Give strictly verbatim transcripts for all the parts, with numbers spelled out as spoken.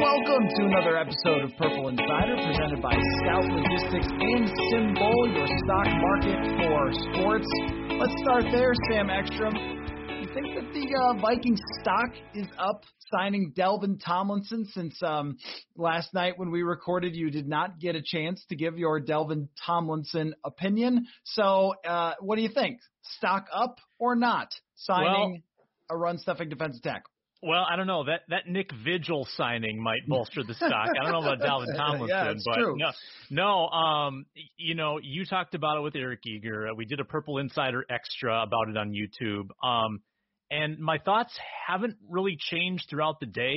Welcome to another episode of Purple Insider, presented by Scout Logistics and Symbol, your stock market for sports. Let's start there, Sam Ekstrom. You think that the uh, Vikings stock is up signing Dalvin Tomlinson, since um, last night when we recorded, you did not get a chance to give your Dalvin Tomlinson opinion. So uh, what do you think? Stock up or not signing well, a run-stuffing defensive tackle? Well, I don't know. That that Nick Vigil signing might bolster the stock. I don't know about Dalvin Tomlinson. yeah, it's but true. No, no um, you know, you talked about it with Eric Eager. We did a Purple Insider Extra about it on YouTube. Um, and my thoughts haven't really changed throughout the day.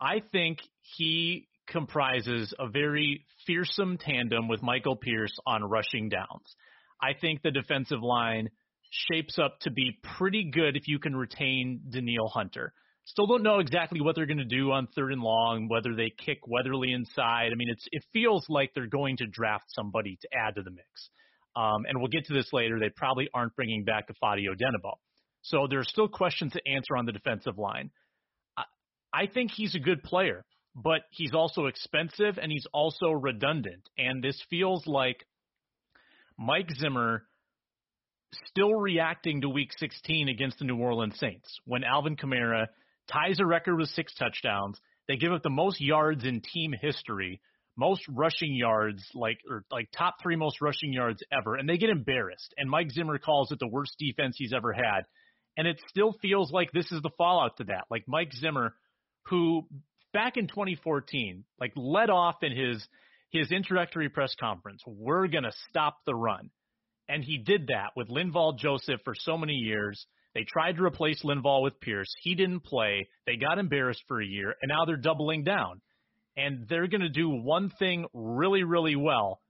I think he comprises a very fearsome tandem with Michael Pierce on rushing downs. I think the defensive line shapes up to be pretty good if you can retain Danielle Hunter. Still don't know exactly what they're going to do on third and long, whether they kick Weatherly inside. I mean, it's it feels like they're going to draft somebody to add to the mix. Um, and we'll get to this later. They probably aren't bringing back Ifeadi Odenigbo. So there are still questions to answer on the defensive line. I, I think he's a good player, but he's also expensive and he's also redundant. And this feels like Mike Zimmer still reacting to week sixteen against the New Orleans Saints when Alvin Kamara ties a record with six touchdowns. They give up the most yards in team history, most rushing yards, like or like top three most rushing yards ever, and they get embarrassed. And Mike Zimmer calls it the worst defense he's ever had. And it still feels like this is the fallout to that. Like Mike Zimmer, who back in twenty fourteen, like led off in his, his introductory press conference, we're going to stop the run. And he did that with Linval Joseph for so many years. They tried to replace Linval with Pierce. He didn't play. They got embarrassed for a year, and now they're doubling down. And they're going to do one thing really, really well,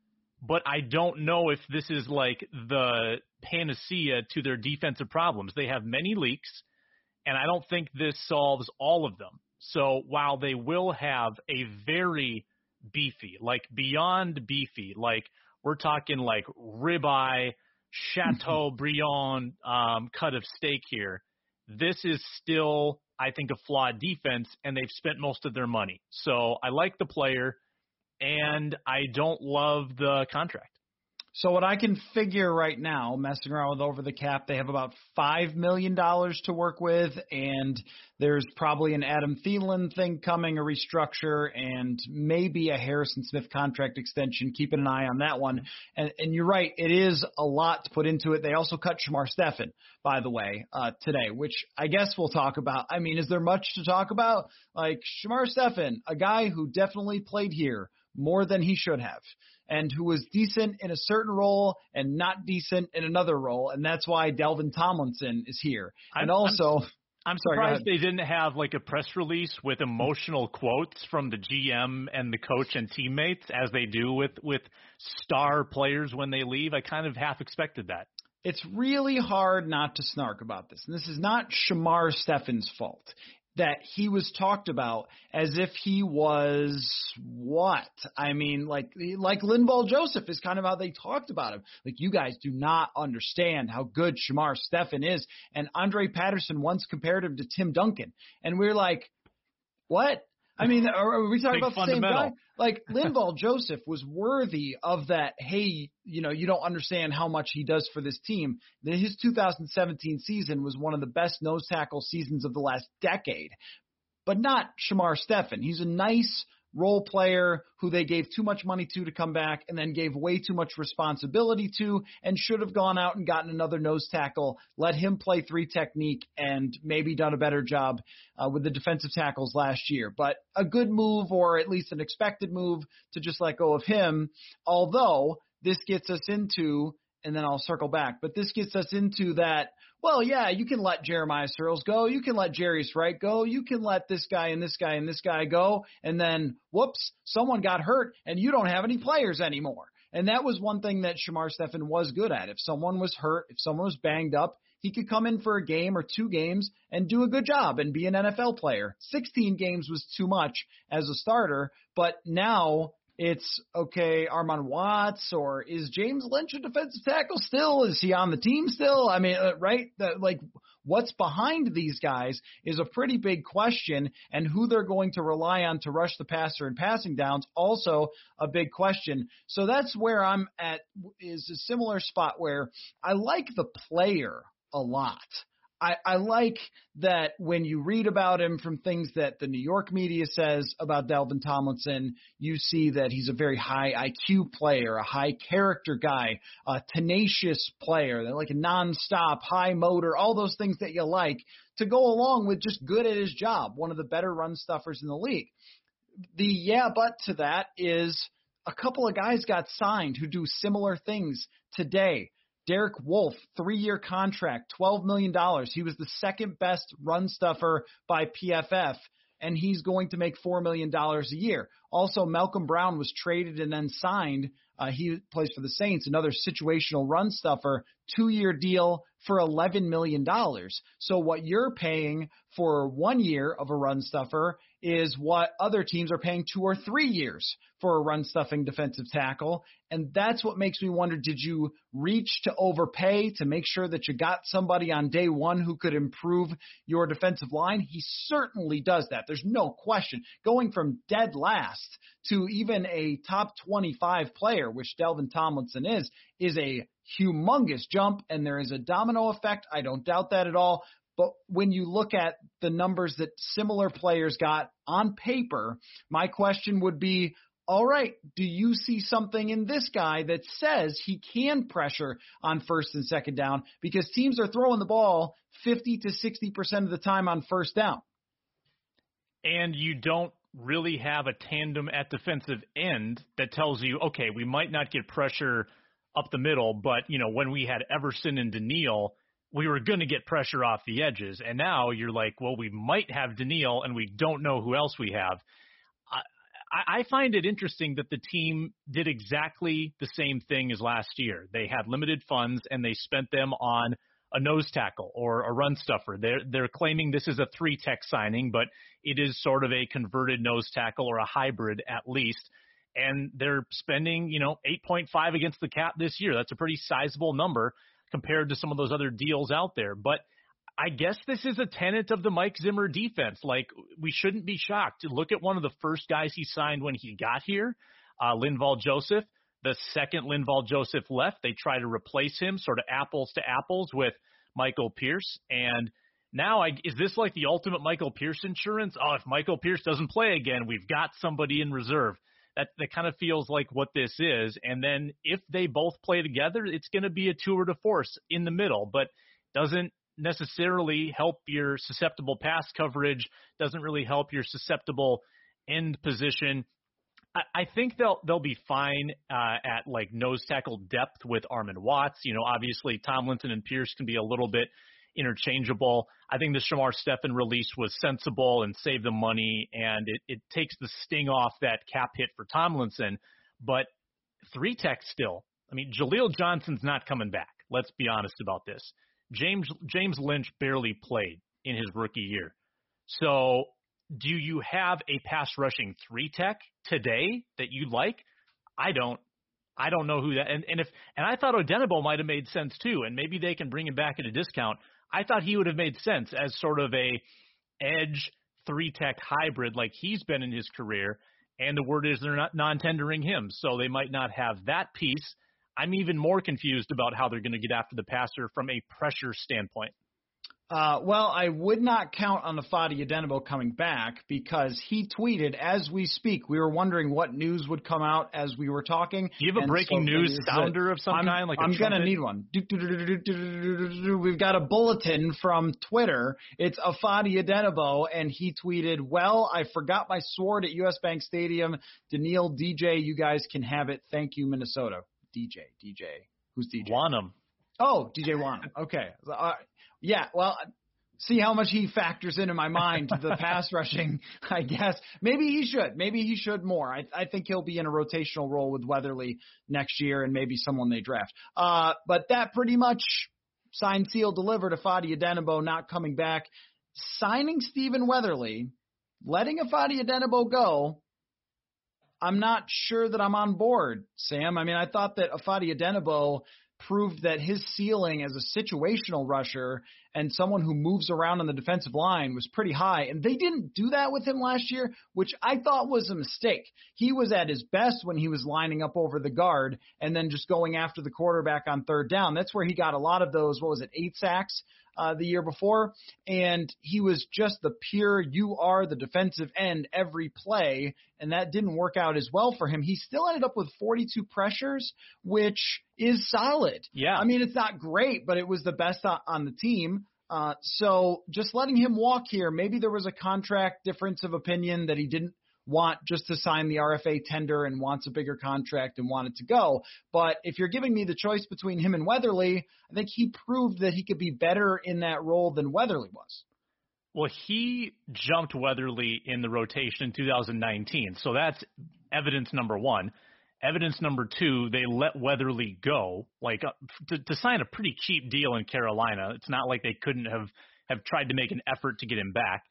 but I don't know if this is like the panacea to their defensive problems. They have many leaks, and I don't think this solves all of them. So while they will have a very beefy, like beyond beefy, like we're talking like ribeye, Chateaubriand um, cut of steak here. This is still, I think, a flawed defense, and they've spent most of their money. So I like the player, and I don't love the contract. So what I can figure right now, messing around with over the cap, they have about five million dollars to work with, and there's probably an Adam Thielen thing coming, a restructure, and maybe a Harrison Smith contract extension. Keeping an eye on that one. And, and you're right, it is a lot to put into it. They also cut Shamar Stephen, by the way, uh, today, which I guess we'll talk about. I mean, is there much to talk about? Like Shamar Stephen, a guy who definitely played here more than he should have, and who was decent in a certain role and not decent in another role, and that's why Dalvin Tomlinson is here. And I'm, also – I'm surprised sorry, they didn't have like a press release with emotional quotes from the G M and the coach and teammates, as they do with, with star players when they leave. I kind of half expected that. It's really hard not to snark about this. And this is not Shamar Stephen's fault that he was talked about as if he was what? I mean, like like Linval Joseph is kind of how they talked about him. Like, you guys do not understand how good Shamar Stephen is. And Andre Patterson once compared him to Tim Duncan. And we're like, what? I mean, are we talking about the same guy? Like, Linval Joseph was worthy of that, hey, you know, you don't understand how much he does for this team. His two thousand seventeen season was one of the best nose tackle seasons of the last decade. But not Shamar Stephen. He's a nice role player who they gave too much money to to come back and then gave way too much responsibility to and should have gone out and gotten another nose tackle, let him play three technique and maybe done a better job uh, with the defensive tackles last year. But a good move, or at least an expected move, to just let go of him, although this gets us into, and then I'll circle back, but this gets us into that, well, yeah, you can let Jeremiah Sirles go. You can let Jarius Wright go. You can let this guy and this guy and this guy go. And then, whoops, someone got hurt, and you don't have any players anymore. And that was one thing that Shamar Stephen was good at. If someone was hurt, if someone was banged up, he could come in for a game or two games and do a good job and be an N F L player. sixteen games was too much as a starter, but now – it's, okay, Armand Watts, or is James Lynch a defensive tackle still? Is he on the team still? I mean, uh, right? The, like, what's behind these guys is a pretty big question, and who they're going to rely on to rush the passer and passing downs, also a big question. So that's where I'm at, is a similar spot where I like the player a lot. I, I like that when you read about him from things that the New York media says about Dalvin Tomlinson, you see that he's a very high I Q player, a high character guy, a tenacious player, like a nonstop, high motor, all those things that you like to go along with just good at his job, one of the better run stuffers in the league. The yeah, but to that is a couple of guys got signed who do similar things today. Derek Wolfe, three-year contract, twelve million dollars. He was the second-best run stuffer by P F F, and he's going to make four million dollars a year. Also, Malcolm Brown was traded and then signed. Uh, he plays for the Saints, another situational run stuffer, two-year deal for eleven million dollars. So what you're paying for one year of a run stuffer is what other teams are paying two or three years for a run-stuffing defensive tackle. And that's what makes me wonder, did you reach to overpay to make sure that you got somebody on day one who could improve your defensive line? He certainly does that. There's no question. Going from dead last to even a top twenty-five player, which Dalvin Tomlinson is, is a humongous jump, and there is a domino effect. I don't doubt that at all. But when you look at the numbers that similar players got on paper, my question would be, all right, do you see something in this guy that says he can pressure on first and second down? Because teams are throwing the ball fifty to sixty percent of the time on first down. And you don't really have a tandem at defensive end that tells you, okay, we might not get pressure up the middle, but, you know, when we had Everson and Daniil, we were going to get pressure off the edges. And now you're like, well, we might have Daniil, and we don't know who else we have. I, I find it interesting that the team did exactly the same thing as last year. They had limited funds, and they spent them on a nose tackle or a run stuffer. They're, they're claiming this is a three-tech signing, but it is sort of a converted nose tackle or a hybrid at least. And they're spending, you know, eight point five against the cap this year. That's a pretty sizable number compared to some of those other deals out there. But I guess this is a tenet of the Mike Zimmer defense. Like, we shouldn't be shocked. Look at one of the first guys he signed when he got here, uh, Linval Joseph. The second Linval Joseph left, they try to replace him, sort of apples to apples, with Michael Pierce. And now, I, is this like the ultimate Michael Pierce insurance? Oh, if Michael Pierce doesn't play again, we've got somebody in reserve. That, that kind of feels like what this is. And then if they both play together, it's going to be a tour de force in the middle, but doesn't necessarily help your susceptible pass coverage, doesn't really help your susceptible end position. I, I think they'll they'll be fine uh, at like nose tackle depth with Armand Watts. You know, obviously Tomlinson and Pierce can be a little bit interchangeable. I think the Shamar Stephen release was sensible and saved the money, and it, it takes the sting off that cap hit for Tomlinson. But three tech still. I mean, Jaleel Johnson's not coming back. Let's be honest about this. James James Lynch barely played in his rookie year. So do you have a pass rushing three tech today that you like? I don't. I don't know who that and, and if and I thought Odenigbo might have made sense too, and maybe they can bring him back at a discount. I thought he would have made sense as sort of a edge three-tech hybrid like he's been in his career, and the word is they're not non-tendering him, so they might not have that piece. I'm even more confused about how they're going to get after the passer from a pressure standpoint. Uh, well, I would not count on Ifeadi Odenigbo coming back because he tweeted as we speak. We were wondering what news would come out as we were talking. Do you have a breaking news sounder of some kind? Like I'm going to need one. We've got a bulletin from Twitter. It's Ifeadi Odenigbo, and he tweeted, well, I forgot my sword at U S Bank Stadium. Daniil, D J, you guys can have it. Thank you, Minnesota. D J, D J. Who's D J? Wonnum. Oh, D J Wonnum. Okay. Uh, yeah, well, see how much he factors into my mind the pass rushing, I guess. Maybe he should. Maybe he should more. I, I think he'll be in a rotational role with Weatherly next year and maybe someone they draft. Uh, but that pretty much signed, sealed, delivered, Ifeadi Odenigbo not coming back. Signing Stephen Weatherly, letting Ifeadi Odenigbo go, I'm not sure that I'm on board, Sam. I mean, I thought that Ifeadi Odenigbo proved that his ceiling as a situational rusher and someone who moves around on the defensive line was pretty high. And they didn't do that with him last year, which I thought was a mistake. He was at his best when he was lining up over the guard and then just going after the quarterback on third down. That's where he got a lot of those, what was it, eight sacks uh, the year before. And he was just the pure, you are the defensive end every play. And that didn't work out as well for him. He still ended up with forty-two pressures, which is solid. Yeah. I mean, it's not great, but it was the best on the team. Uh, so just letting him walk here, maybe there was a contract difference of opinion that he didn't want just to sign the R F A tender and wants a bigger contract and wanted to go. But if you're giving me the choice between him and Weatherly, I think he proved that he could be better in that role than Weatherly was. Well, he jumped Weatherly in the rotation in two thousand nineteen. So that's evidence number one. Evidence number two, they let Weatherly go, like uh, to, to sign a pretty cheap deal in Carolina. It's not like they couldn't have, have tried to make an effort to get him back.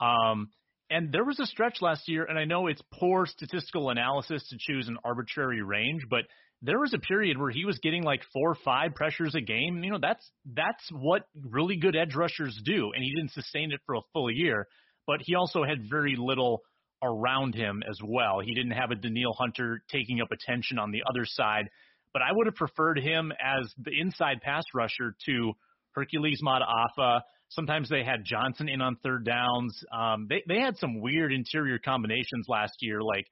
Um, and there was a stretch last year, and I know it's poor statistical analysis to choose an arbitrary range, but there was a period where he was getting like four or five pressures a game. You know, that's that's what really good edge rushers do, and he didn't sustain it for a full year, but he also had very little around him as well. He didn't have a Danielle Hunter taking up attention on the other side, but I would have preferred him as the inside pass rusher to Hercules Mataafa. Sometimes they had Johnson in on third downs. Um, they, they had some weird interior combinations last year. Like,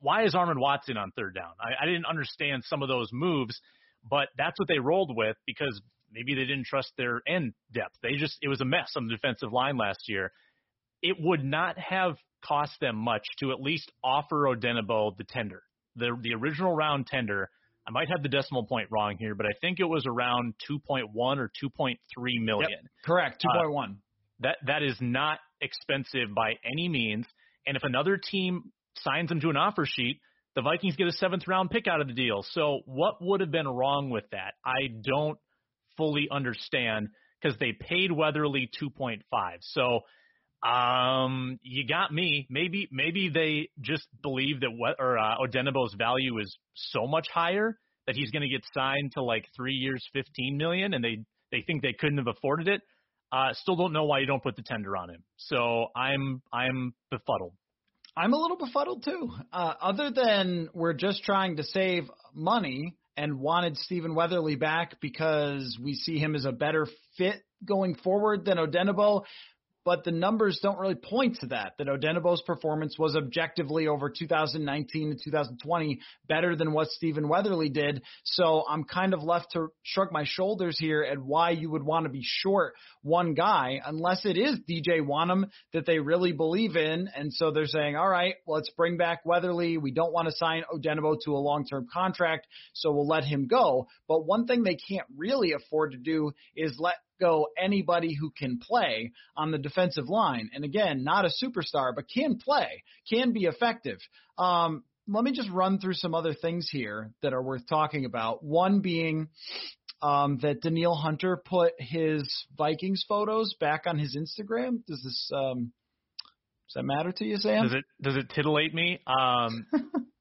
why is Armand Watts in on third down? I, I didn't understand some of those moves, but that's what they rolled with because maybe they didn't trust their end depth. They just, it was a mess on the defensive line last year. It would not have cost them much to at least offer Odenigbo the tender, the the original round tender. I might have the decimal point wrong here, but I think it was around two point one or two point three million. Yep, correct, two point one. Uh, that that is not expensive by any means. And if another team signs him to an offer sheet, the Vikings get a seventh round pick out of the deal. So what would have been wrong with that? I don't fully understand because they paid Weatherly two point five. So Um, you got me. Maybe, maybe they just believe that what or uh, Odenigbo's value is so much higher that he's going to get signed to like three years, fifteen million, and they they think they couldn't have afforded it. Uh, still don't know why you don't put the tender on him. So I'm I'm befuddled. I'm a little befuddled too. Uh, other than we're just trying to save money and wanted Stephen Weatherly back because we see him as a better fit going forward than Odenigbo. But the numbers don't really point to that, that Odenigbo's performance was objectively over two thousand nineteen and two thousand twenty better than what Stephen Weatherly did. So I'm kind of left to shrug my shoulders here at why you would want to be short one guy, unless it is D J Wonnum that they really believe in. And so they're saying, all right, let's bring back Weatherly. We don't want to sign Odenigbo to a long-term contract, so we'll let him go. But one thing they can't really afford to do is let go anybody who can play on the defensive line. And again, not a superstar, but can play, can be effective. Um, let me just run through some other things here that are worth talking about. One being um, that Danielle Hunter put his Vikings photos back on his Instagram. Does this um, does that matter to you, Sam? Does it does it titillate me? Um,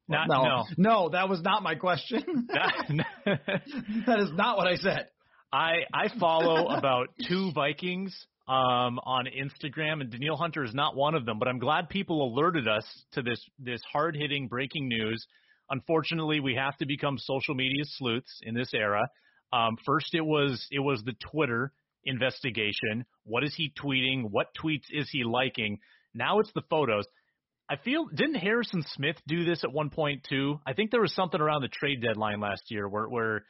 not, no. no, no, that was not my question. That is not what I said. I, I follow about two Vikings um, on Instagram, and Danielle Hunter is not one of them, but I'm glad people alerted us to this, this hard-hitting breaking news. Unfortunately, we have to become social media sleuths in this era. Um, first, it was it was the Twitter investigation. What is he tweeting? What tweets is he liking? Now it's the photos. I feel – didn't Harrison Smith do this at one point too? I think there was something around the trade deadline last year where, where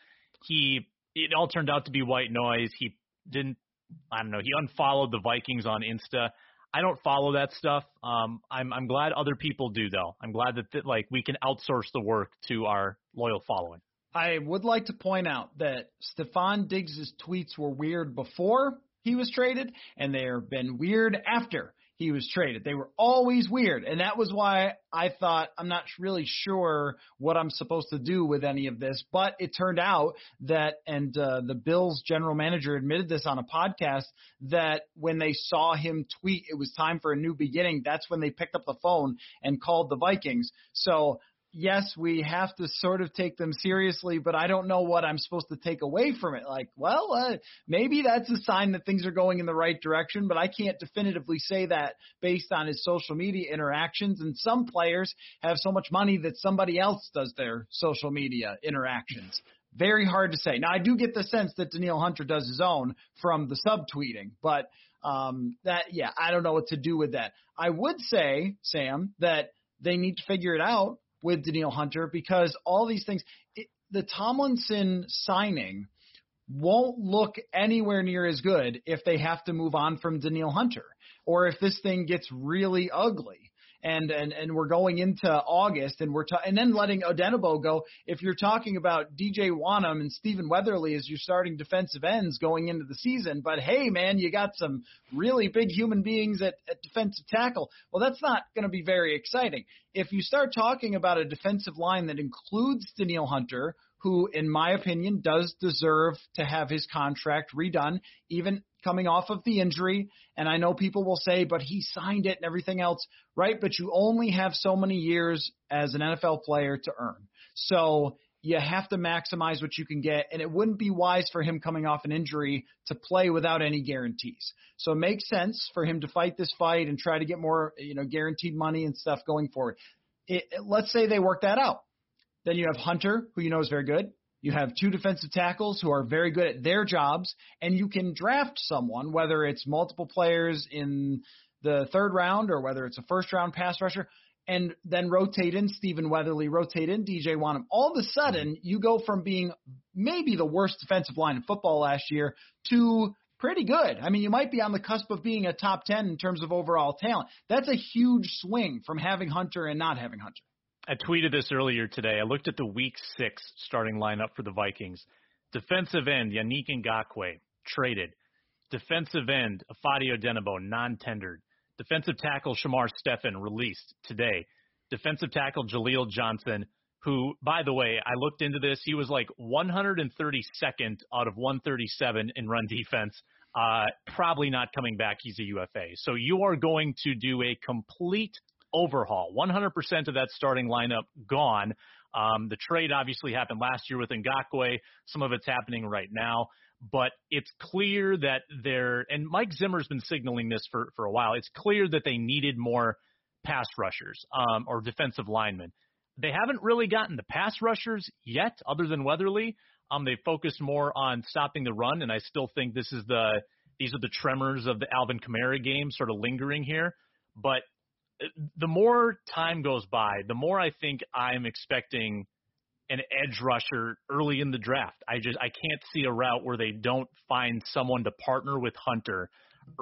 he – it all turned out to be white noise. He didn't – I don't know. He unfollowed the Vikings on Insta. I don't follow that stuff. Um, I'm I'm glad other people do, though. I'm glad that, th- like, we can outsource the work to our loyal following. I would like to point out that Stephon Diggs' tweets were weird before he was traded, and they have been weird after he was traded. They were always weird, and that was why I thought I'm not really sure what I'm supposed to do with any of this. But it turned out that, and uh, the Bills general manager admitted this on a podcast, that when they saw him tweet it was time for a new beginning, that's when they picked up the phone and called the Vikings. So yes, we have to sort of take them seriously, but I don't know what I'm supposed to take away from it. Like, well, uh, maybe that's a sign that things are going in the right direction, but I can't definitively say that based on his social media interactions. And some players have so much money that somebody else does their social media interactions. Very hard to say. Now, I do get the sense that Danielle Hunter does his own from the subtweeting, but um, that, yeah, I don't know what to do with that. I would say, Sam, that they need to figure it out with Danielle Hunter, because all these things, it, the Tomlinson signing won't look anywhere near as good if they have to move on from Danielle Hunter, or if this thing gets really ugly. And, and, and we're going into August, and we're ta- and then letting Odenigbo go. If you're talking about D J Wonnum and Stephen Weatherly as your starting defensive ends going into the season, but hey, man, you got some really big human beings at, at defensive tackle. Well, that's not going to be very exciting. If you start talking about a defensive line that includes Danielle Hunter, who, in my opinion, does deserve to have his contract redone, even coming off of the injury. And I know people will say, but he signed it and everything else, right? But you only have so many years as an N F L player to earn. So you have to maximize what you can get. And it wouldn't be wise for him coming off an injury to play without any guarantees. So it makes sense for him to fight this fight and try to get more, you know, guaranteed money and stuff going forward. It, it, let's say they work that out. Then you have Hunter, who you know is very good. You have two defensive tackles who are very good at their jobs, and you can draft someone, whether it's multiple players in the third round or whether it's a first-round pass rusher, and then rotate in Stephen Weatherly, rotate in D J Wonnum. All of a sudden, you go from being maybe the worst defensive line in football last year to pretty good. I mean, you might be on the cusp of being a top ten in terms of overall talent. That's a huge swing from having Hunter and not having Hunter. I tweeted this earlier today. I looked at the week six starting lineup for the Vikings. Defensive end, Yannick Ngakoue, traded. Defensive end, Ifeadi Odenigbo, non-tendered. Defensive tackle, Shamar Stephen, released today. Defensive tackle, Jaleel Johnson, who, by the way, I looked into this. He was like one hundred thirty-second out of one thirty-seven in run defense. Uh, probably not coming back. He's a U F A. So you are going to do a complete overhaul. one hundred percent of that starting lineup gone. Um, the trade obviously happened last year with Ngakoue. Some of it's happening right now. But it's clear that they're – and Mike Zimmer's been signaling this for, for a while. It's clear that they needed more pass rushers um, or defensive linemen. They haven't really gotten the pass rushers yet other than Weatherly. Um, they focused more on stopping the run, and I still think this is the – these are the tremors of the Alvin Kamara game sort of lingering here. But – the more time goes by, the more I think I'm expecting an edge rusher early in the draft. I just I can't see a route where they don't find someone to partner with Hunter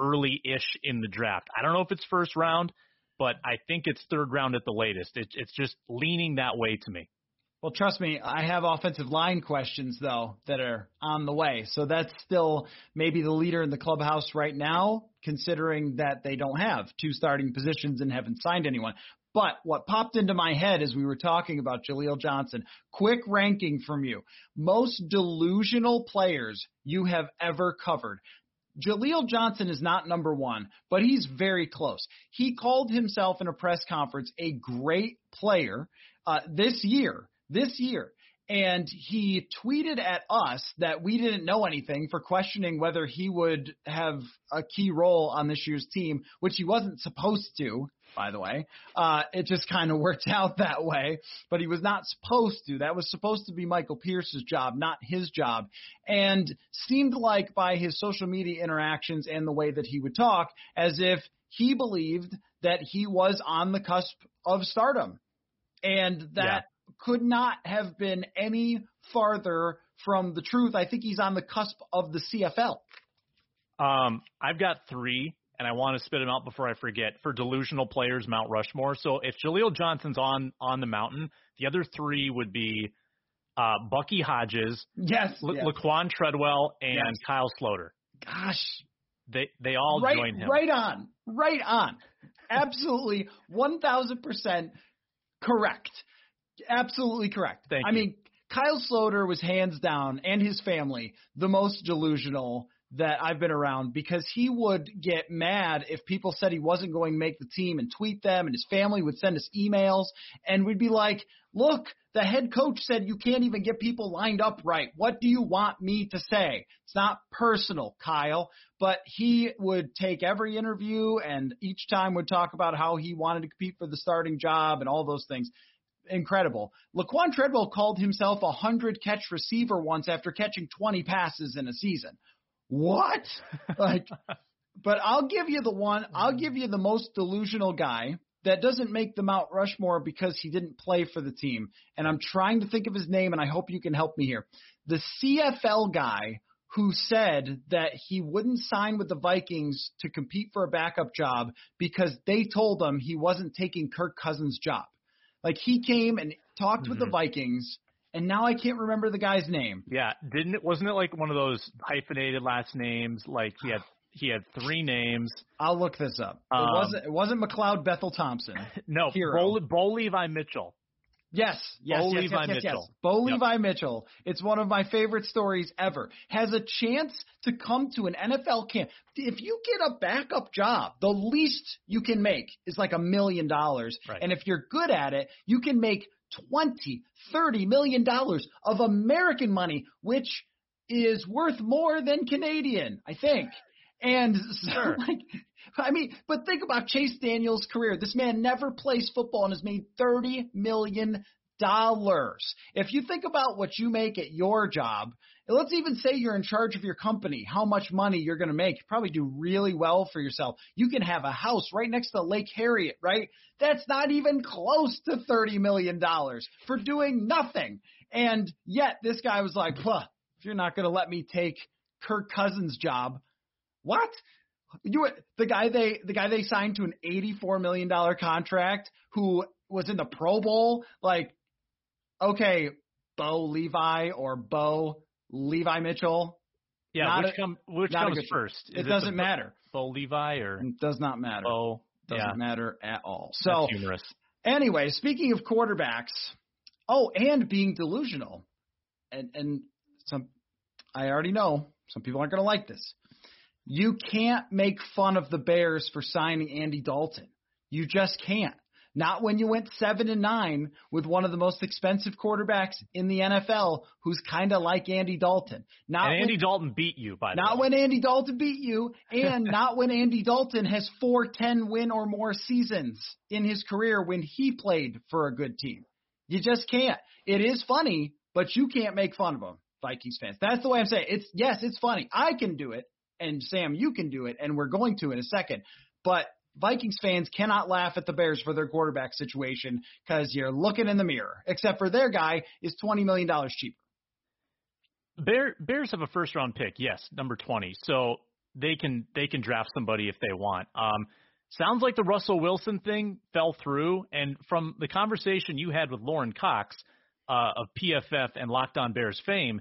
early-ish in the draft. I don't know if it's first round, but I think it's third round at the latest. It, it's just leaning that way to me. Well, trust me, I have offensive line questions, though, that are on the way. So that's still maybe the leader in the clubhouse right now, considering that they don't have two starting positions and haven't signed anyone. But what popped into my head as we were talking about Jaleel Johnson, quick ranking from you. Most delusional players you have ever covered. Jaleel Johnson is not number one, but he's very close. He called himself in a press conference a great player uh, this year. This year. And he tweeted at us that we didn't know anything for questioning whether he would have a key role on this year's team, which he wasn't supposed to, by the way. Uh, it just kind of worked out that way, but he was not supposed to. That was supposed to be Michael Pierce's job, not his job. And seemed like by his social media interactions and the way that he would talk, as if he believed that he was on the cusp of stardom. And that yeah. could not have been any farther from the truth. I think he's on the cusp of the C F L. Um, I've got three, and I want to spit them out before I forget, for delusional players, Mount Rushmore. So if Jaleel Johnson's on, on the mountain, the other three would be uh, Bucky Hodges, yes, La- yes. Laquan Treadwell, and yes. Kyle Sloter. Gosh. They they all right, join him. Right on. Right on. Absolutely one thousand percent correct. Absolutely correct. Thank I you. mean, Kyle Sloter was hands down, and his family, the most delusional that I've been around, because he would get mad if people said he wasn't going to make the team and tweet them, and his family would send us emails, and we'd be like, look, the head coach said you can't even get people lined up right. What do you want me to say? It's not personal, Kyle, but he would take every interview and each time would talk about how he wanted to compete for the starting job and all those things. Incredible. Laquan Treadwell called himself a one hundred catch receiver once after catching twenty passes in a season. What? Like, but I'll give you the one, I'll give you the most delusional guy that doesn't make the Mount Rushmore because he didn't play for the team. And I'm trying to think of his name, and I hope you can help me here. The C F L guy who said that he wouldn't sign with the Vikings to compete for a backup job because they told him he wasn't taking Kirk Cousins' job. Like, he came and talked mm-hmm. with the Vikings, and now I can't remember the guy's name. Yeah, didn't it? Wasn't it like one of those hyphenated last names? Like he had he had three names. I'll look this up. Um, it wasn't it wasn't McLeod Bethel Thompson. No, Bo, Bo Levi Mitchell. Yes, yes, Bo yes, Levi yes, yes, Mitchell. yes. Bo yep. Levi Mitchell. It's one of my favorite stories ever. Has a chance to come to an N F L camp. If you get a backup job, the least you can make is like a million dollars. And if you're good at it, you can make twenty, thirty million dollars of American money, which is worth more than Canadian, I think. And so, sure. like, I mean, but think about Chase Daniel's career. This man never plays football and has made thirty million dollars. If you think about what you make at your job, and let's even say you're in charge of your company, how much money you're going to make. You probably do really well for yourself. You can have a house right next to Lake Harriet, right? That's not even close to thirty million dollars for doing nothing. And yet this guy was like, well, if you're not going to let me take Kirk Cousins' job, what? You the guy they the guy they signed to an eighty-four million dollars contract who was in the Pro Bowl. Like, okay, Bo Levi or Bo Levi Mitchell. Yeah, not which, a, come, which comes first? It, it doesn't matter. Bo Levi or it does not matter. Bo doesn't yeah. matter at all. So anyway, speaking of quarterbacks, oh, and being delusional, and and some I already know some people aren't going to like this. You can't make fun of the Bears for signing Andy Dalton. You just can't. Not when you went seven and nine with one of the most expensive quarterbacks in the N F L, who's kind of like Andy Dalton. Not and Andy when, Dalton beat you, by the way. Not when Andy Dalton beat you, and not when Andy Dalton has four ten-win or more seasons in his career when he played for a good team. You just can't. It is funny, but you can't make fun of him, Vikings fans. That's the way I'm saying it. It's, yes, it's funny. I can do it. And, Sam, you can do it, and we're going to in a second. But Vikings fans cannot laugh at the Bears for their quarterback situation because you're looking in the mirror, except for their guy is twenty million dollars cheaper. Bear, Bears have a first-round pick, yes, number twenty. So they can they can draft somebody if they want. Um, sounds like the Russell Wilson thing fell through, and from the conversation you had with Lauren Cox uh, of P F F and Locked On Bears fame,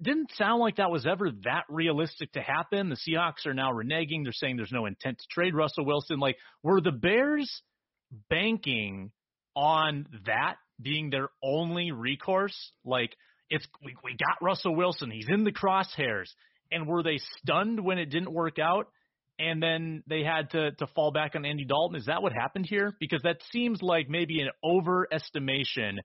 didn't sound like that was ever that realistic to happen. The Seahawks are now reneging. They're saying there's no intent to trade Russell Wilson. Like, were the Bears banking on that being their only recourse? Like, it's we, we got Russell Wilson. He's in the crosshairs. And were they stunned when it didn't work out? And then they had to, to fall back on Andy Dalton. Is that what happened here? Because that seems like maybe an overestimation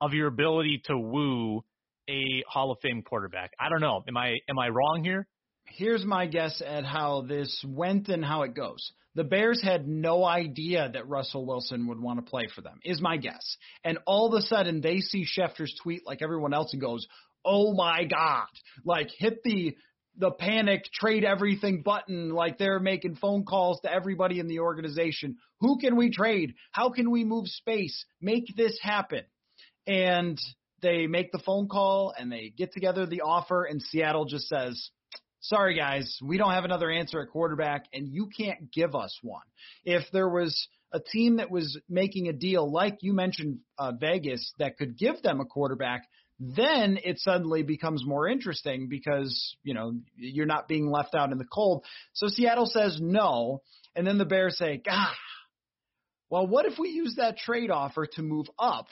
of your ability to woo a Hall of Fame quarterback. I don't know. Am I am I wrong here? Here's my guess at how this went and how it goes. The Bears had no idea that Russell Wilson would want to play for them, is my guess. And all of a sudden, they see Schefter's tweet like everyone else and goes, oh, my God. Like, hit the the panic, trade everything button, like they're making phone calls to everybody in the organization. Who can we trade? How can we move space? Make this happen. And they make the phone call, and they get together the offer, and Seattle just says, sorry, guys, we don't have another answer at quarterback, and you can't give us one. If there was a team that was making a deal, like you mentioned, uh, Vegas, that could give them a quarterback, then it suddenly becomes more interesting because, you know, you're not being left out in the cold. So Seattle says no, and then the Bears say, "Gah, well, what if we use that trade offer to move up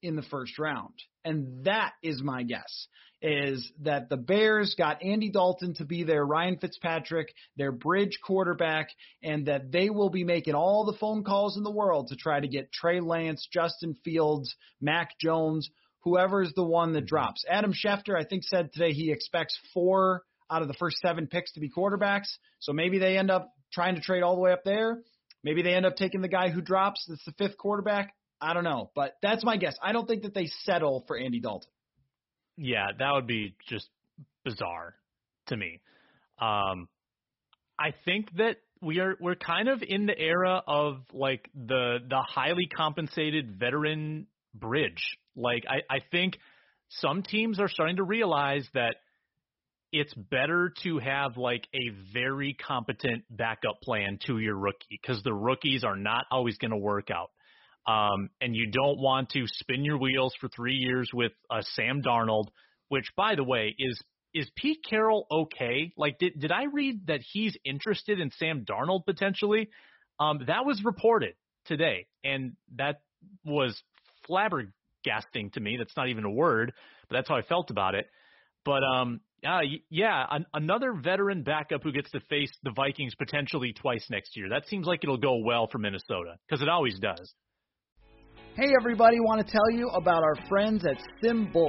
in the first round?" And that is my guess, is that the Bears got Andy Dalton to be their Ryan Fitzpatrick, their bridge quarterback, and that they will be making all the phone calls in the world to try to get Trey Lance, Justin Fields, Mac Jones, whoever is the one that drops. Adam Schefter, I think, said today he expects four out of the first seven picks to be quarterbacks, so maybe they end up trying to trade all the way up there. Maybe they end up taking the guy who drops, that's the fifth quarterback. I don't know, but that's my guess. I don't think that they settle for Andy Dalton. Yeah, that would be just bizarre to me. Um, I think that we are we're kind of in the era of like the the highly compensated veteran bridge. Like I, I think some teams are starting to realize that it's better to have like a very competent backup plan to your rookie because the rookies are not always going to work out. Um, and you don't want to spin your wheels for three years with uh, Sam Darnold, which, by the way, is is Pete Carroll okay? Like, did did I read that he's interested in Sam Darnold potentially? Um, that was reported today, and that was flabbergasting to me. That's not even a word, but that's how I felt about it. But um, uh, yeah, an, another veteran backup who gets to face the Vikings potentially twice next year. That seems like it'll go well for Minnesota because it always does. Hey everybody, want to tell you about our friends at Symbol.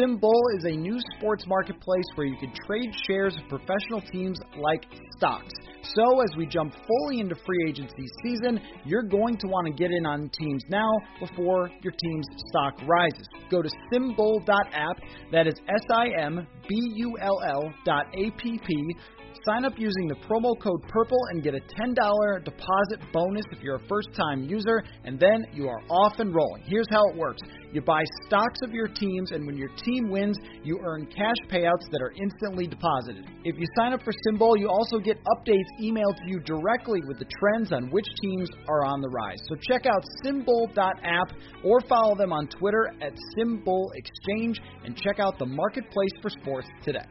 Symbol is a new sports marketplace where you can trade shares of professional teams like stocks. So as we jump fully into free agency season, you're going to want to get in on teams now before your team's stock rises. Go to symbol dot app, that is S I M B U L L dot A P P. Sign up using the promo code PURPLE and get a ten dollars deposit bonus if you're a first-time user, and then you are off and rolling. Here's how it works. You buy stocks of your teams, and when your team wins, you earn cash payouts that are instantly deposited. If you sign up for Symbol, you also get updates emailed to you directly with the trends on which teams are on the rise. So check out Symbol dot app or follow them on Twitter at Symbol Exchange and check out the marketplace for sports today.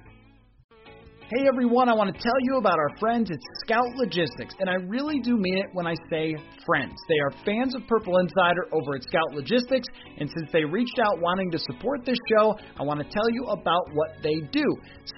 Hey everyone, I want to tell you about our friends at Scout Logistics, and I really do mean it when I say friends. They are fans of Purple Insider over at Scout Logistics, and since they reached out wanting to support this show, I want to tell you about what they do.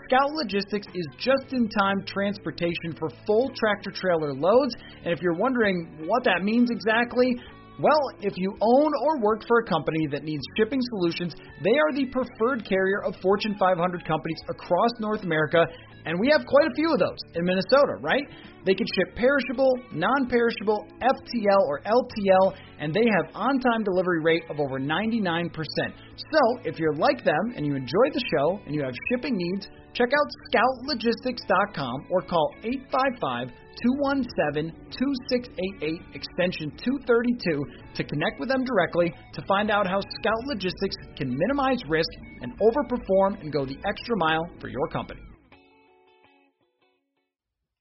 Scout Logistics is just-in-time transportation for full tractor-trailer loads, and if you're wondering what that means exactly, well, if you own or work for a company that needs shipping solutions, they are the preferred carrier of Fortune five hundred companies across North America, and we have quite a few of those in Minnesota, right? They can ship perishable, non-perishable, F T L or L T L, and they have on-time delivery rate of over ninety-nine percent. So if you're like them and you enjoy the show and you have shipping needs, check out scout logistics dot com or call eight five five, two one seven, two six eight eight, extension two thirty-two to connect with them directly to find out how Scout Logistics can minimize risk and overperform and go the extra mile for your company.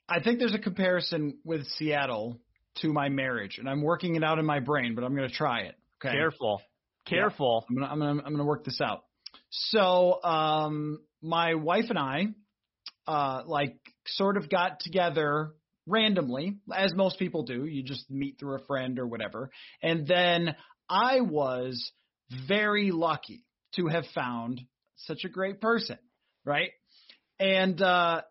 I think there's a comparison with Seattle to my marriage, and I'm working it out in my brain, but I'm going to try it. Okay. Careful. Careful. Yeah. I'm going to, I'm going to work this out. So um, my wife and I, uh, like, sort of got together randomly, as most people do. You just meet through a friend or whatever. And then I was very lucky to have found such a great person, right? And uh,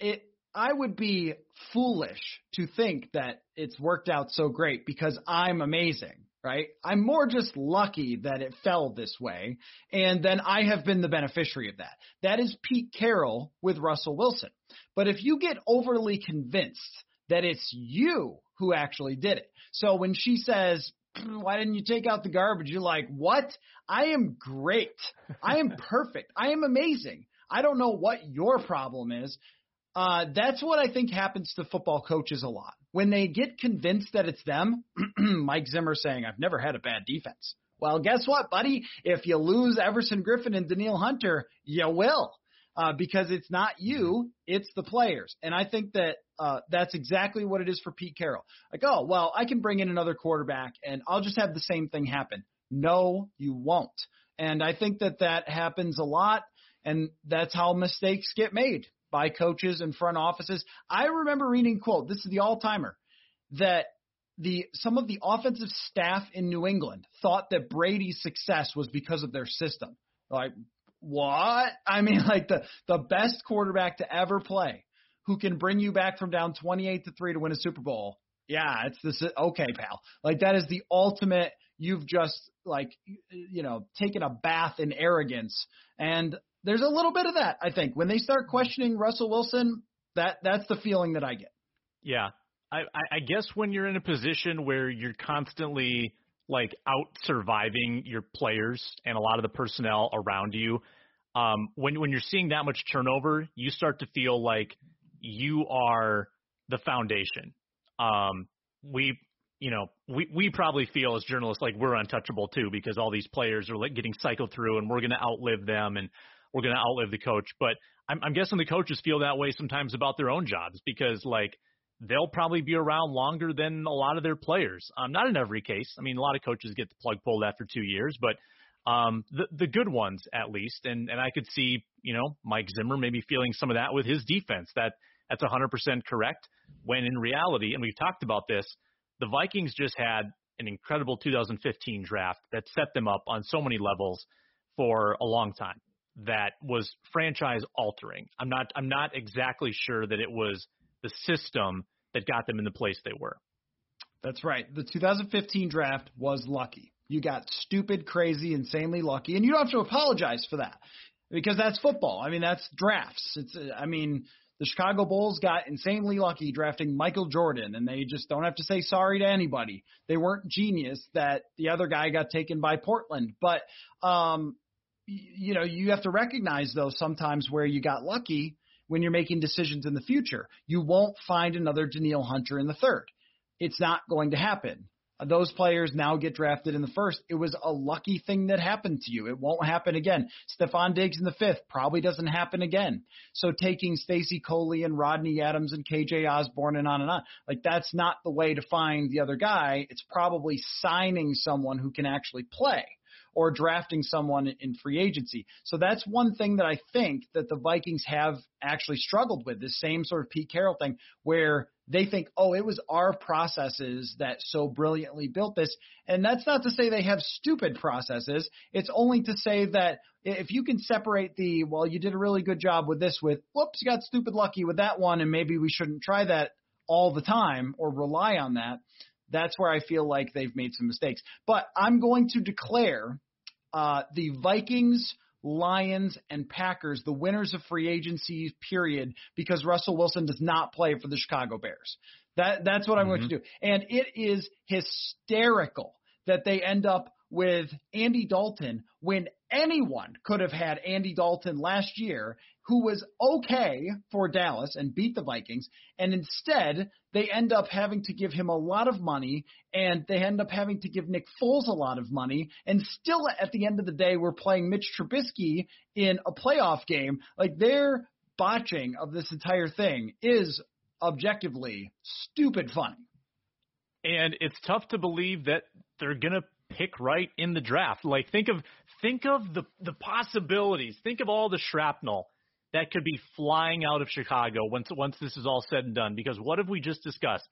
it I would be foolish to think that it's worked out so great because I'm amazing, right? I'm more just lucky that it fell this way, and then I have been the beneficiary of that. That is Pete Carroll with Russell Wilson. But if you get overly convinced that it's you who actually did it, so when she says, why didn't you take out the garbage? You're like, what? I am great. I am perfect. I am amazing. I don't know what your problem is. Uh, that's what I think happens to football coaches a lot. When they get convinced that it's them, Mike Zimmer saying, I've never had a bad defense. Well, guess what, buddy? If you lose Everson Griffin and Danielle Hunter, you will. Uh, because it's not you, it's the players. And I think that uh, that's exactly what it is for Pete Carroll. Like, oh, well, I can bring in another quarterback and I'll just have the same thing happen. No, you won't. And I think that that happens a lot, and that's how mistakes get made by coaches and front offices. I remember reading, quote, this is the all-timer, that the some of the offensive staff in New England thought that Brady's success was because of their system. Like, what? I mean, like the, the best quarterback to ever play who can bring you back from down twenty-eight to three to win a Super Bowl. Yeah, it's this. Okay, pal. Like that is the ultimate. You've just like, you know, taken a bath in arrogance. And there's a little bit of that. I think when they start questioning Russell Wilson, that that's the feeling that I get. Yeah. I, I guess when you're in a position where you're constantly like out surviving your players and a lot of the personnel around you. Um, when, when you're seeing that much turnover, you start to feel like you are the foundation. Um, we, you know, we, we probably feel as journalists, like we're untouchable too, because all these players are like getting cycled through and we're going to outlive them and we're going to outlive the coach. But I'm, I'm guessing the coaches feel that way sometimes about their own jobs, because like, they'll probably be around longer than a lot of their players. Um, not in every case. I mean, a lot of coaches get the plug pulled after two years, but um, the, the good ones at least. And and I could see, you know, Mike Zimmer maybe feeling some of that with his defense. That that's one hundred percent correct, when in reality, and we've talked about this, the Vikings just had an incredible two thousand fifteen draft that set them up on so many levels for a long time that was franchise altering. I'm not I'm not exactly sure that it was the system that got them in the place they were. That's right. The two thousand fifteen draft was lucky. You got stupid, crazy, insanely lucky, and you don't have to apologize for that because that's football. I mean, that's drafts. It's, I mean, the Chicago Bulls got insanely lucky drafting Michael Jordan, and they just don't have to say sorry to anybody. They weren't genius that the other guy got taken by Portland, but um, you know, you have to recognize though sometimes where you got lucky. When you're making decisions in the future, you won't find another Daniil Hunter in the third. It's not going to happen. Those players now get drafted in the first. It was a lucky thing that happened to you. It won't happen again. Stephon Diggs in the fifth probably doesn't happen again. So taking Stacey Coley and Rodney Adams and K J Osborne and on and on, like that's not the way to find the other guy. It's probably signing someone who can actually play, or drafting someone in free agency. So that's one thing that I think that the Vikings have actually struggled with, this same sort of Pete Carroll thing where they think, oh, it was our processes that so brilliantly built this. And that's not to say they have stupid processes. It's only to say that if you can separate the, well, you did a really good job with this with, whoops, you got stupid lucky with that one, and maybe we shouldn't try that all the time or rely on that. That's where I feel like they've made some mistakes. But I'm going to declare uh, the Vikings, Lions, and Packers the winners of free agency, period, because Russell Wilson does not play for the Chicago Bears. That That's what I'm mm-hmm. going to do. And it is hysterical that they end up with Andy Dalton when anyone could have had Andy Dalton last year, who was okay for Dallas and beat the Vikings, and instead they end up having to give him a lot of money, and they end up having to give Nick Foles a lot of money, and still at the end of the day we're playing Mitch Trubisky in a playoff game. Like, their botching of this entire thing is objectively stupid funny. And it's tough to believe that they're going to pick right in the draft. Like, think of think of the the possibilities. Think of all the shrapnel that could be flying out of Chicago once once this is all said and done. Because what have we just discussed?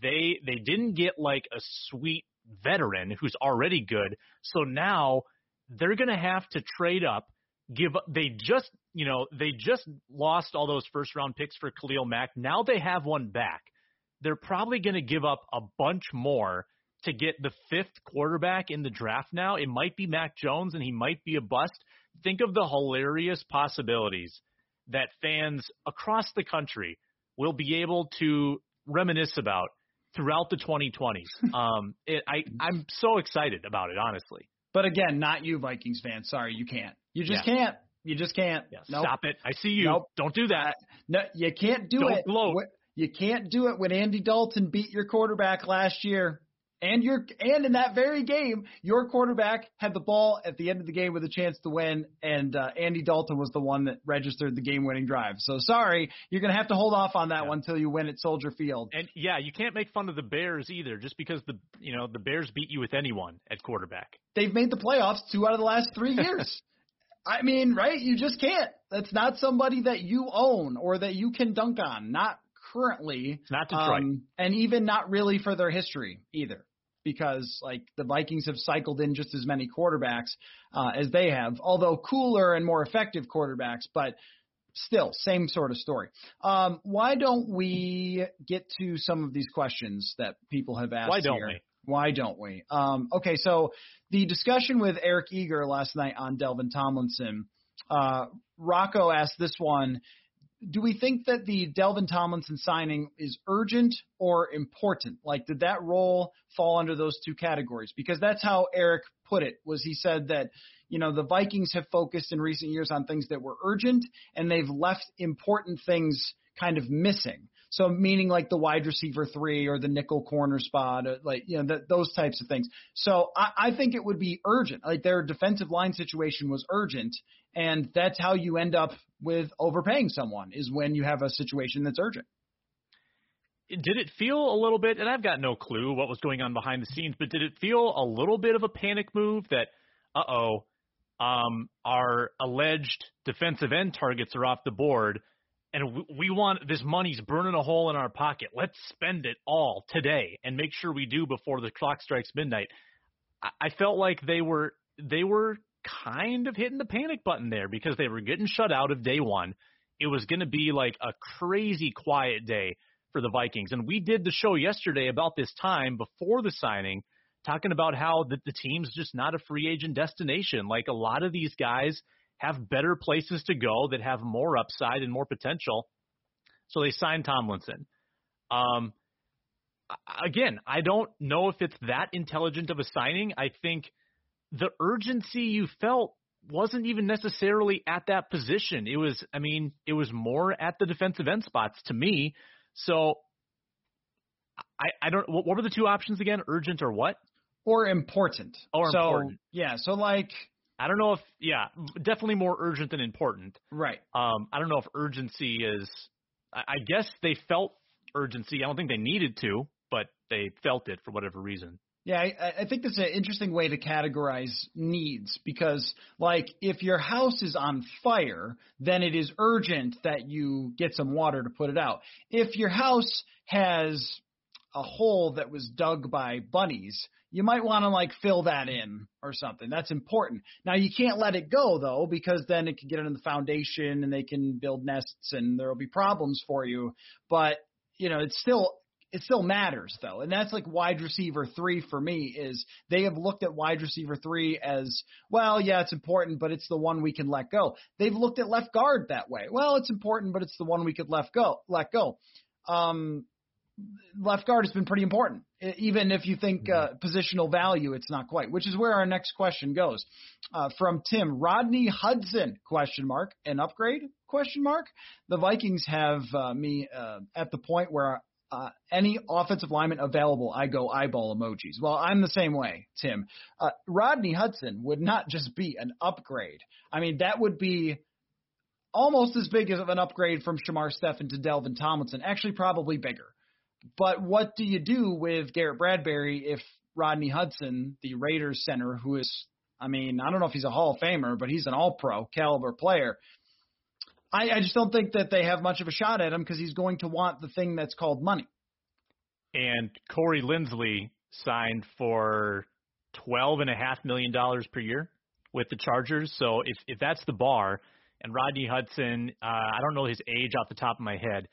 They they didn't get like a sweet veteran who's already good. So now they're going to have to trade up. Give they just you know they just lost all those first round picks for Khalil Mack. Now they have one back. They're probably going to give up a bunch more to get the fifth quarterback in the draft now. It might be Mac Jones, and he might be a bust. Think of the hilarious possibilities that fans across the country will be able to reminisce about throughout the twenty twenties. Um, it, I, I'm so excited about it, honestly. But again, not you Vikings fans. Sorry, you can't. You just yeah. can't. You just can't. Yeah, nope. Stop it. I see you. Nope. Don't do that. No, you can't do Don't it. Gloat. You can't do it when Andy Dalton beat your quarterback last year. And your and in that very game, your quarterback had the ball at the end of the game with a chance to win, and uh, Andy Dalton was the one that registered the game-winning drive. So sorry, you're going to have to hold off on that yeah. one until you win at Soldier Field. And yeah, you can't make fun of the Bears either, just because the you know the Bears beat you with anyone at quarterback. They've made the playoffs two out of the last three years. I mean, right? You just can't. That's not somebody that you own or that you can dunk on. Not. Currently, not Detroit, um, and even not really for their history either, because like the Vikings have cycled in just as many quarterbacks uh, as they have, although cooler and more effective quarterbacks, but still same sort of story. Um, why don't we get to some of these questions that people have asked? Why don't here? we? Why don't we? Um, okay, so the discussion with Eric Eager last night on Dalvin Tomlinson, uh, Rocco asked this one. Do we think that the Dalvin Tomlinson signing is urgent or important? Like, did that role fall under those two categories? Because that's how Eric put it, was he said that, you know, the Vikings have focused in recent years on things that were urgent, and they've left important things kind of missing. So meaning like the wide receiver three or the nickel corner spot, like, you know, th- those types of things. So I-, I think it would be urgent. Like their defensive line situation was urgent, and that's how you end up with overpaying someone, is when you have a situation that's urgent. Did it feel a little bit, and I've got no clue what was going on behind the scenes, but did it feel a little bit of a panic move that, uh-oh, um, our alleged defensive end targets are off the board, and we want this money's burning a hole in our pocket. Let's spend it all today and make sure we do before the clock strikes midnight. I felt like they were they were kind of hitting the panic button there because they were getting shut out of day one. It was going to be like a crazy quiet day for the Vikings. And we did the show yesterday about this time before the signing, talking about how the, the team's just not a free agent destination. Like a lot of these guys have better places to go that have more upside and more potential. So they signed Tomlinson. Um, again, I don't know if it's that intelligent of a signing. I think the urgency you felt wasn't even necessarily at that position. It was, I mean, it was more at the defensive end spots to me. So I, I don't, what were the two options again? Urgent or what? Or important. Or so, important. Yeah. So like, I don't know if, yeah, definitely more urgent than important. Right. Um, I don't know if urgency is, I, I guess they felt urgency. I don't think they needed to, but they felt it for whatever reason. Yeah, I, I think that's an interesting way to categorize needs, because, like, if your house is on fire, then it is urgent that you get some water to put it out. If your house has a hole that was dug by bunnies, you might want to like fill that in or something. That's important. Now you can't let it go though, because then it can get into the foundation and they can build nests and there'll be problems for you. But you know, it's still, it still matters though. And that's like wide receiver three for me, is they have looked at wide receiver three as, well, yeah, it's important, but it's the one we can let go. They've looked at left guard that way. Well, it's important, but it's the one we could left go, let go. Um, Left guard has been pretty important, even if you think uh, positional value, it's not quite, which is where our next question goes uh, from Tim. Rodney Hudson, question mark, an upgrade, question mark. The Vikings have uh, me uh, at the point where uh, any offensive lineman available, I go eyeball emojis. Well, I'm the same way, Tim. Uh, Rodney Hudson would not just be an upgrade. I mean, that would be almost as big of an upgrade from Shamar Stephen to Dalvin Tomlinson, actually probably bigger. But what do you do with Garrett Bradbury if Rodney Hudson, the Raiders center, who is, I mean, I don't know if he's a Hall of Famer, but he's an all-pro caliber player. I, I just don't think that they have much of a shot at him because he's going to want the thing that's called money. And Corey Lindsley signed for twelve point five million dollars per year with the Chargers. So if, if that's the bar, and Rodney Hudson, uh, I don't know his age off the top of my head,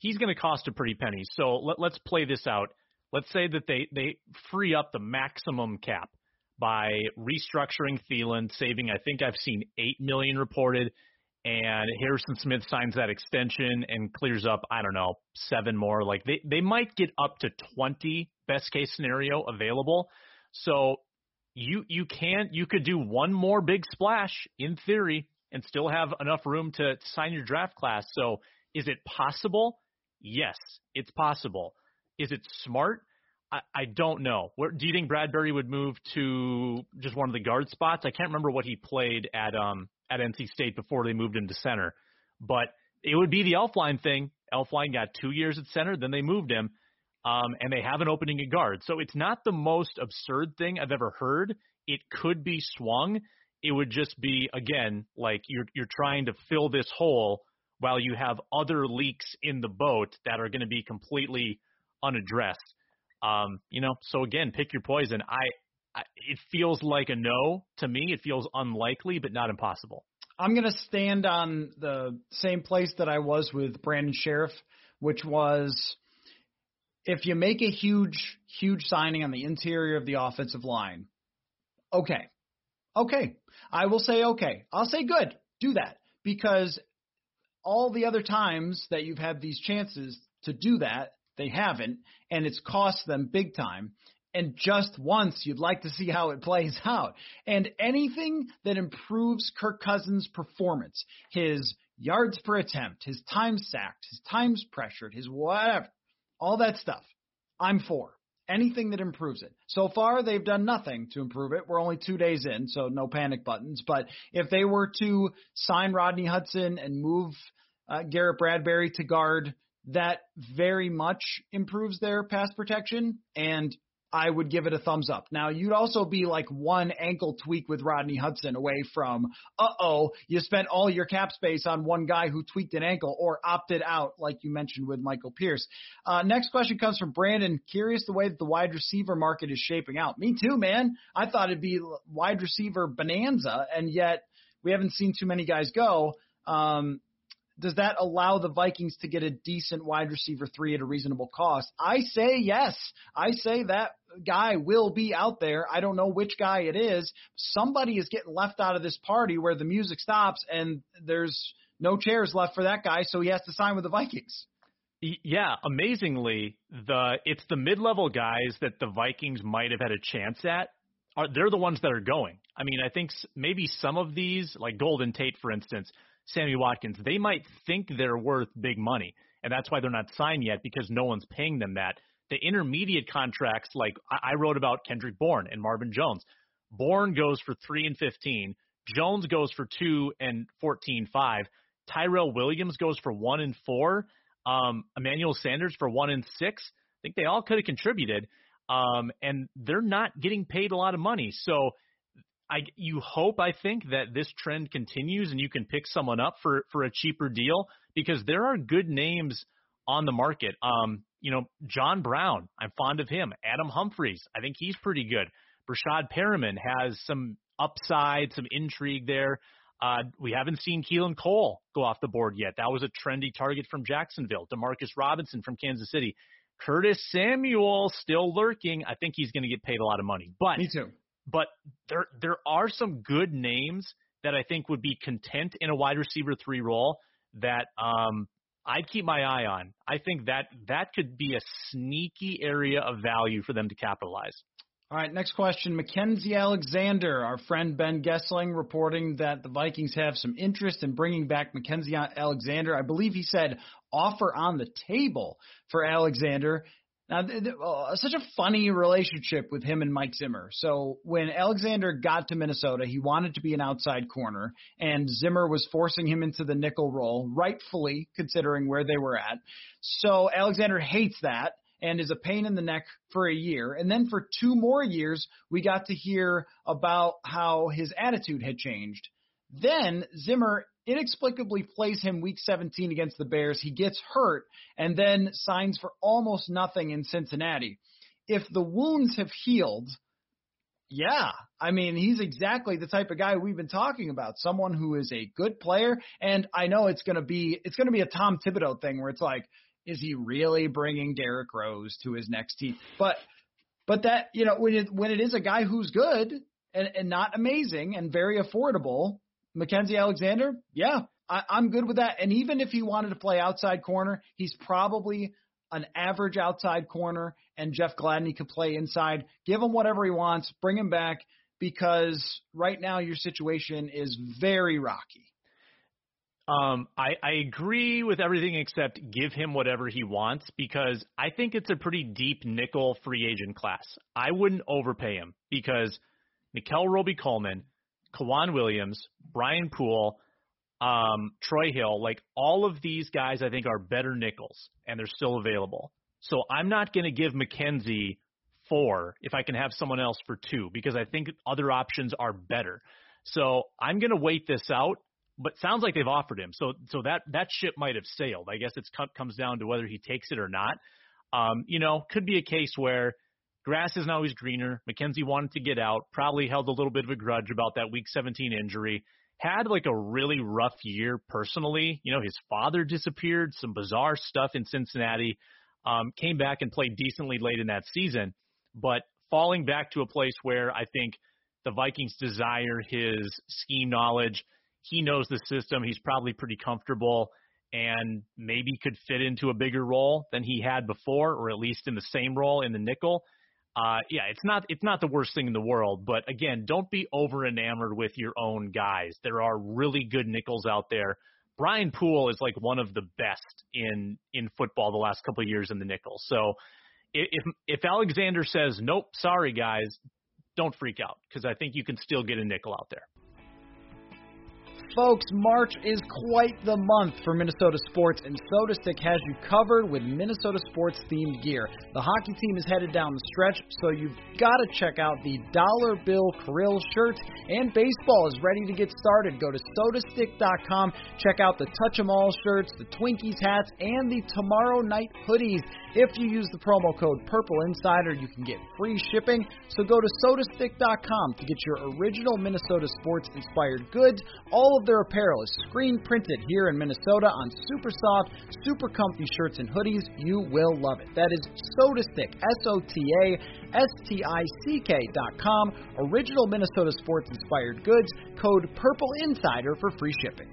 he's going to cost a pretty penny. So let, let's play this out. Let's say that they, they free up the maximum cap by restructuring Thielen, saving, I think I've seen eight million dollars reported, and Harrison Smith signs that extension and clears up, I don't know, seven more. Like they, they might get up to twenty best case scenario available. So you you can you could do one more big splash in theory and still have enough room to, to sign your draft class. So is it possible? Yes, it's possible. Is it smart? I, I don't know. Where, do you think Bradbury would move to just one of the guard spots? I can't remember what he played at um at N C State before they moved him to center. But it would be the Elflein thing. Elflein got two years at center, then they moved him, um, and they have an opening at guard. So it's not the most absurd thing I've ever heard. It could be swung. It would just be, again, like you're you're trying to fill this hole while you have other leaks in the boat that are going to be completely unaddressed. Um, you know, so again, pick your poison. I, I, it feels like a no to me. It feels unlikely, but not impossible. I'm going to stand on the same place that I was with Brandon Sheriff, which was if you make a huge, huge signing on the interior of the offensive line. Okay. Okay. I will say, okay, I'll say good, do that, because all the other times that you've had these chances to do that, they haven't, and it's cost them big time. And just once, you'd like to see how it plays out. And anything that improves Kirk Cousins' performance, his yards per attempt, his time sacked, his times pressured, his whatever, all that stuff, I'm for. Anything that improves it. So far, they've done nothing to improve it. We're only two days in, so no panic buttons. But if they were to sign Rodney Hudson and move uh, Garrett Bradbury to guard, that very much improves their pass protection, and I would give it a thumbs up. Now, you'd also be like one ankle tweak with Rodney Hudson away from, uh-oh, you spent all your cap space on one guy who tweaked an ankle or opted out, like you mentioned with Michael Pierce. Uh, next question comes from Brandon. Curious the way that the wide receiver market is shaping out. Me too, man. I thought it'd be wide receiver bonanza, and yet we haven't seen too many guys go. Um Does that allow the Vikings to get a decent wide receiver three at a reasonable cost? I say yes. I say that guy will be out there. I don't know which guy it is. Somebody is getting left out of this party where the music stops and there's no chairs left for that guy, so he has to sign with the Vikings. Yeah, amazingly, the it's the mid-level guys that the Vikings might have had a chance at. Are They're the ones that are going. I mean, I think maybe some of these, like Golden Tate, for instance, Sammy Watkins, they might think they're worth big money, and that's why they're not signed yet because no one's paying them that. The intermediate contracts, like I wrote about Kendrick Bourne and Marvin Jones. Bourne goes for three and fifteen. Jones goes for two and fourteen five. Tyrell Williams goes for one and four. Um, Emmanuel Sanders for one and six. I think they all could have contributed, um, and they're not getting paid a lot of money. So I, you hope, I think, that this trend continues and you can pick someone up for, for a cheaper deal because there are good names on the market. Um, you know, John Brown, I'm fond of him. Adam Humphries, I think he's pretty good. Brashad Perriman has some upside, some intrigue there. Uh, we haven't seen Keelan Cole go off the board yet. That was a trendy target from Jacksonville. Demarcus Robinson from Kansas City. Curtis Samuel still lurking. I think he's going to get paid a lot of money. But me too. But there there are some good names that I think would be content in a wide receiver three role that um, I'd keep my eye on. I think that that could be a sneaky area of value for them to capitalize. All right, next question. Mackenzie Alexander, our friend Ben Gessling, reporting that the Vikings have some interest in bringing back Mackenzie Alexander. I believe he said offer on the table for Alexander. Now, such a funny relationship with him and Mike Zimmer. So when Alexander got to Minnesota, he wanted to be an outside corner, and Zimmer was forcing him into the nickel role, rightfully considering where they were at. So Alexander hates that and is a pain in the neck for a year. And then for two more years, we got to hear about how his attitude had changed. Then Zimmer inexplicably plays him week seventeen against the Bears. He gets hurt and then signs for almost nothing in Cincinnati. If the wounds have healed, yeah, I mean, he's exactly the type of guy we've been talking about, someone who is a good player. And I know it's going to be, it's going to be a Tom Thibodeau thing where it's like, is he really bringing Derrick Rose to his next team? But but that, you know, when it, when it is a guy who's good and, and not amazing and very affordable, Mackenzie Alexander, yeah, I, I'm good with that. And even if he wanted to play outside corner, he's probably an average outside corner, and Jeff Gladney could play inside. Give him whatever he wants, bring him back, because right now your situation is very rocky. Um, I, I agree with everything except give him whatever he wants, because I think it's a pretty deep nickel free agent class. I wouldn't overpay him because Mikel Roby-Coleman, Kwan Williams, Brian Poole, um, Troy Hill, like all of these guys I think are better nickels, and they're still available. So I'm not going to give McKenzie four if I can have someone else for two, because I think other options are better. So I'm going to wait this out. But sounds like they've offered him, so so that, that ship might have sailed. I guess it comes down to whether he takes it or not. Um, you know, could be a case where grass isn't always greener. McKenzie wanted to get out, probably held a little bit of a grudge about that Week seventeen injury, had like a really rough year personally. You know, his father disappeared, some bizarre stuff in Cincinnati, um, came back and played decently late in that season, but falling back to a place where I think the Vikings desire his scheme knowledge. He knows the system. He's probably pretty comfortable and maybe could fit into a bigger role than he had before, or at least in the same role in the nickel. Uh, yeah, it's not it's not the worst thing in the world. But, again, don't be over-enamored with your own guys. There are really good nickels out there. Brian Poole is, like, one of the best in, in football the last couple of years in the nickel. So if if Alexander says, nope, sorry, guys, don't freak out, because I think you can still get a nickel out there. Folks, March is quite the month for Minnesota sports, and SodaStick has you covered with Minnesota sports-themed gear. The hockey team is headed down the stretch, so you've got to check out the Dollar Bill Kirill shirt, and baseball is ready to get started. Go to soda stick dot com, check out the Touch 'em All shirts, the Twinkies hats, and the Tomorrow Night hoodies. If you use the promo code PurpleInsider, you can get free shipping, so go to soda stick dot com to get your original Minnesota sports-inspired goods. All of their apparel is screen printed here in Minnesota on super soft, super comfy shirts and hoodies. You will love it. That is SodaStick, S O T A S T I C K dot com. Original Minnesota sports inspired goods. Code PurpleInsider for free shipping.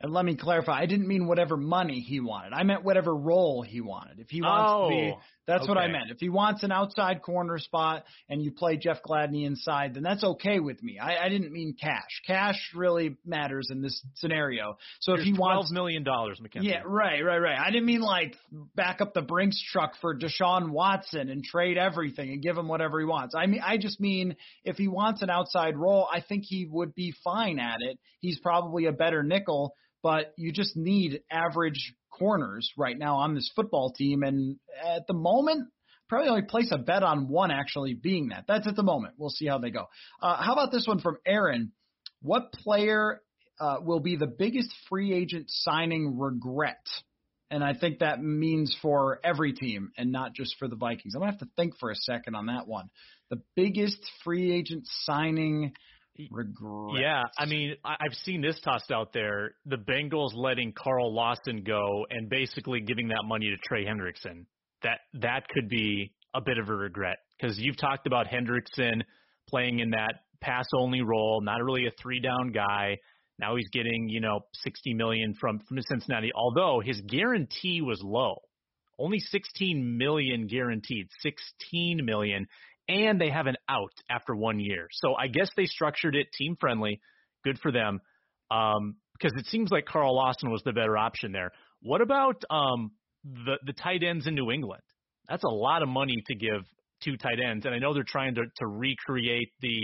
And let me clarify, I didn't mean whatever money he wanted. I meant whatever role he wanted. If he wants oh, to be, that's okay. What I meant. If he wants an outside corner spot and you play Jeff Gladney inside, then that's okay with me. I, I didn't mean cash. Cash really matters in this scenario. So There's if he twelve wants twelve million dollars, McKenzie. Yeah, right, right, right. I didn't mean like back up the Brinks truck for Deshaun Watson and trade everything and give him whatever he wants. I mean, I just mean if he wants an outside role, I think he would be fine at it. He's probably a better nickel. But you just need average corners right now on this football team. And at the moment, probably only place a bet on one actually being that. That's at the moment. We'll see how they go. Uh, how about this one from Aaron? What player uh, will be the biggest free agent signing regret? And I think that means for every team and not just for the Vikings. I'm going to have to think for a second on that one. The biggest free agent signing regret. Yeah, I mean, I've seen this tossed out there. The Bengals letting Carl Lawson go and basically giving that money to Trey Hendrickson. That that could be a bit of a regret, because you've talked about Hendrickson playing in that pass-only role, not really a three-down guy. Now he's getting, you know, sixty million dollars from, from Cincinnati, although his guarantee was low. Only sixteen million dollars guaranteed, sixteen million dollars. And they have an out after one year. So I guess they structured it team-friendly. Good for them, um, because it seems like Carl Lawson was the better option there. What about um, the, the tight ends in New England? That's a lot of money to give two tight ends, and I know they're trying to, to recreate the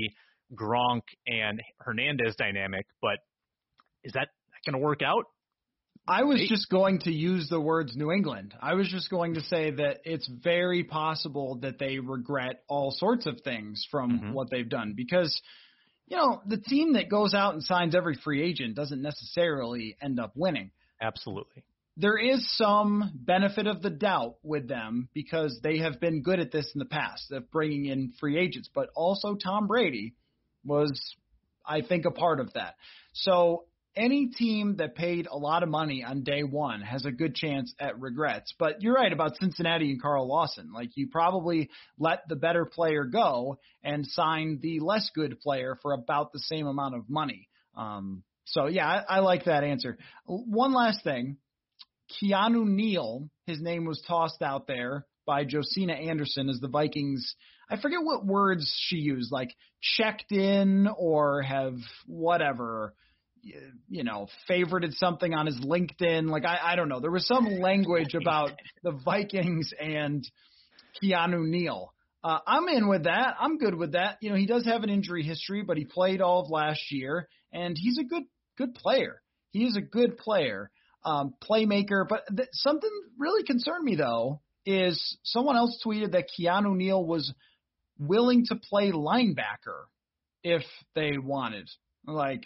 Gronk and Hernandez dynamic, but is that going to work out? I was just going to use the words New England. I was just going to say that it's very possible that they regret all sorts of things from mm-hmm. what they've done, because, you know, the team that goes out and signs every free agent doesn't necessarily end up winning. Absolutely. There is some benefit of the doubt with them because they have been good at this in the past, of bringing in free agents, but also Tom Brady was I think, a part of that. So any team that paid a lot of money on day one has a good chance at regrets. But you're right about Cincinnati and Carl Lawson. Like, you probably let the better player go and sign the less good player for about the same amount of money. Um, so, yeah, I, I like that answer. One last thing. Keanu Neal, his name was tossed out there by Josina Anderson as the Vikings. I forget what words she used, like checked in or have whatever, you know, favorited something on his LinkedIn. Like, I, I don't know. There was some language about the Vikings and Keanu Neal. Uh, I'm in with that. I'm good with that. You know, he does have an injury history, but he played all of last year, and he's a good, good player. He is a good player, um, playmaker. But th- something really concerned me, though, is someone else tweeted that Keanu Neal was willing to play linebacker if they wanted. Like,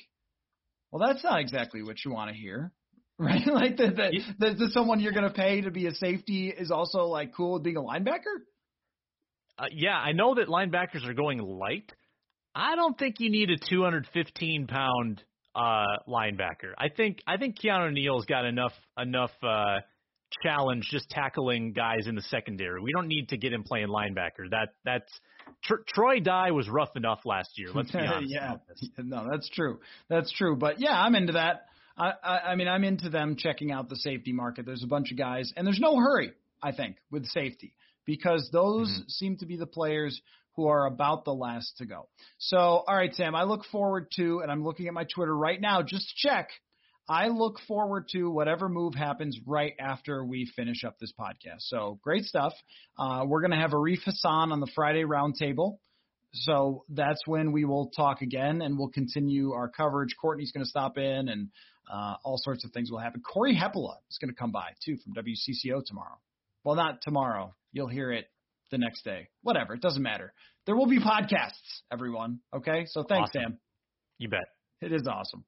well, that's not exactly what you want to hear, right? Like, that that, that, that someone you're going to pay to be a safety is also, like, cool with being a linebacker? Uh, yeah, I know that linebackers are going light. I don't think you need a two hundred fifteen pound uh, linebacker. I think I think Keanu Neal's got enough enough uh, challenge just tackling guys in the secondary. We don't need to get him playing linebacker. That that's tr- Troy Dye was rough enough last year. Let's be honest. yeah, about this. no, that's true. That's true. But yeah, I'm into that. I, I I mean, I'm into them checking out the safety market. There's a bunch of guys, and there's no hurry, I think, with safety, because those mm-hmm. seem to be the players who are about the last to go. So, all right, Sam, I look forward to, and I'm looking at my Twitter right now, just to check, I look forward to whatever move happens right after we finish up this podcast. So, great stuff. Uh, we're going to have Arif Hassan on the Friday roundtable. So that's when we will talk again, and we'll continue our coverage. Courtney's going to stop in, and uh, all sorts of things will happen. Corey Heppola is going to come by, too, from W C C O tomorrow. Well, not tomorrow. You'll hear it the next day. Whatever. It doesn't matter. There will be podcasts, everyone. Okay? So thanks, awesome. Sam. You bet. It is awesome.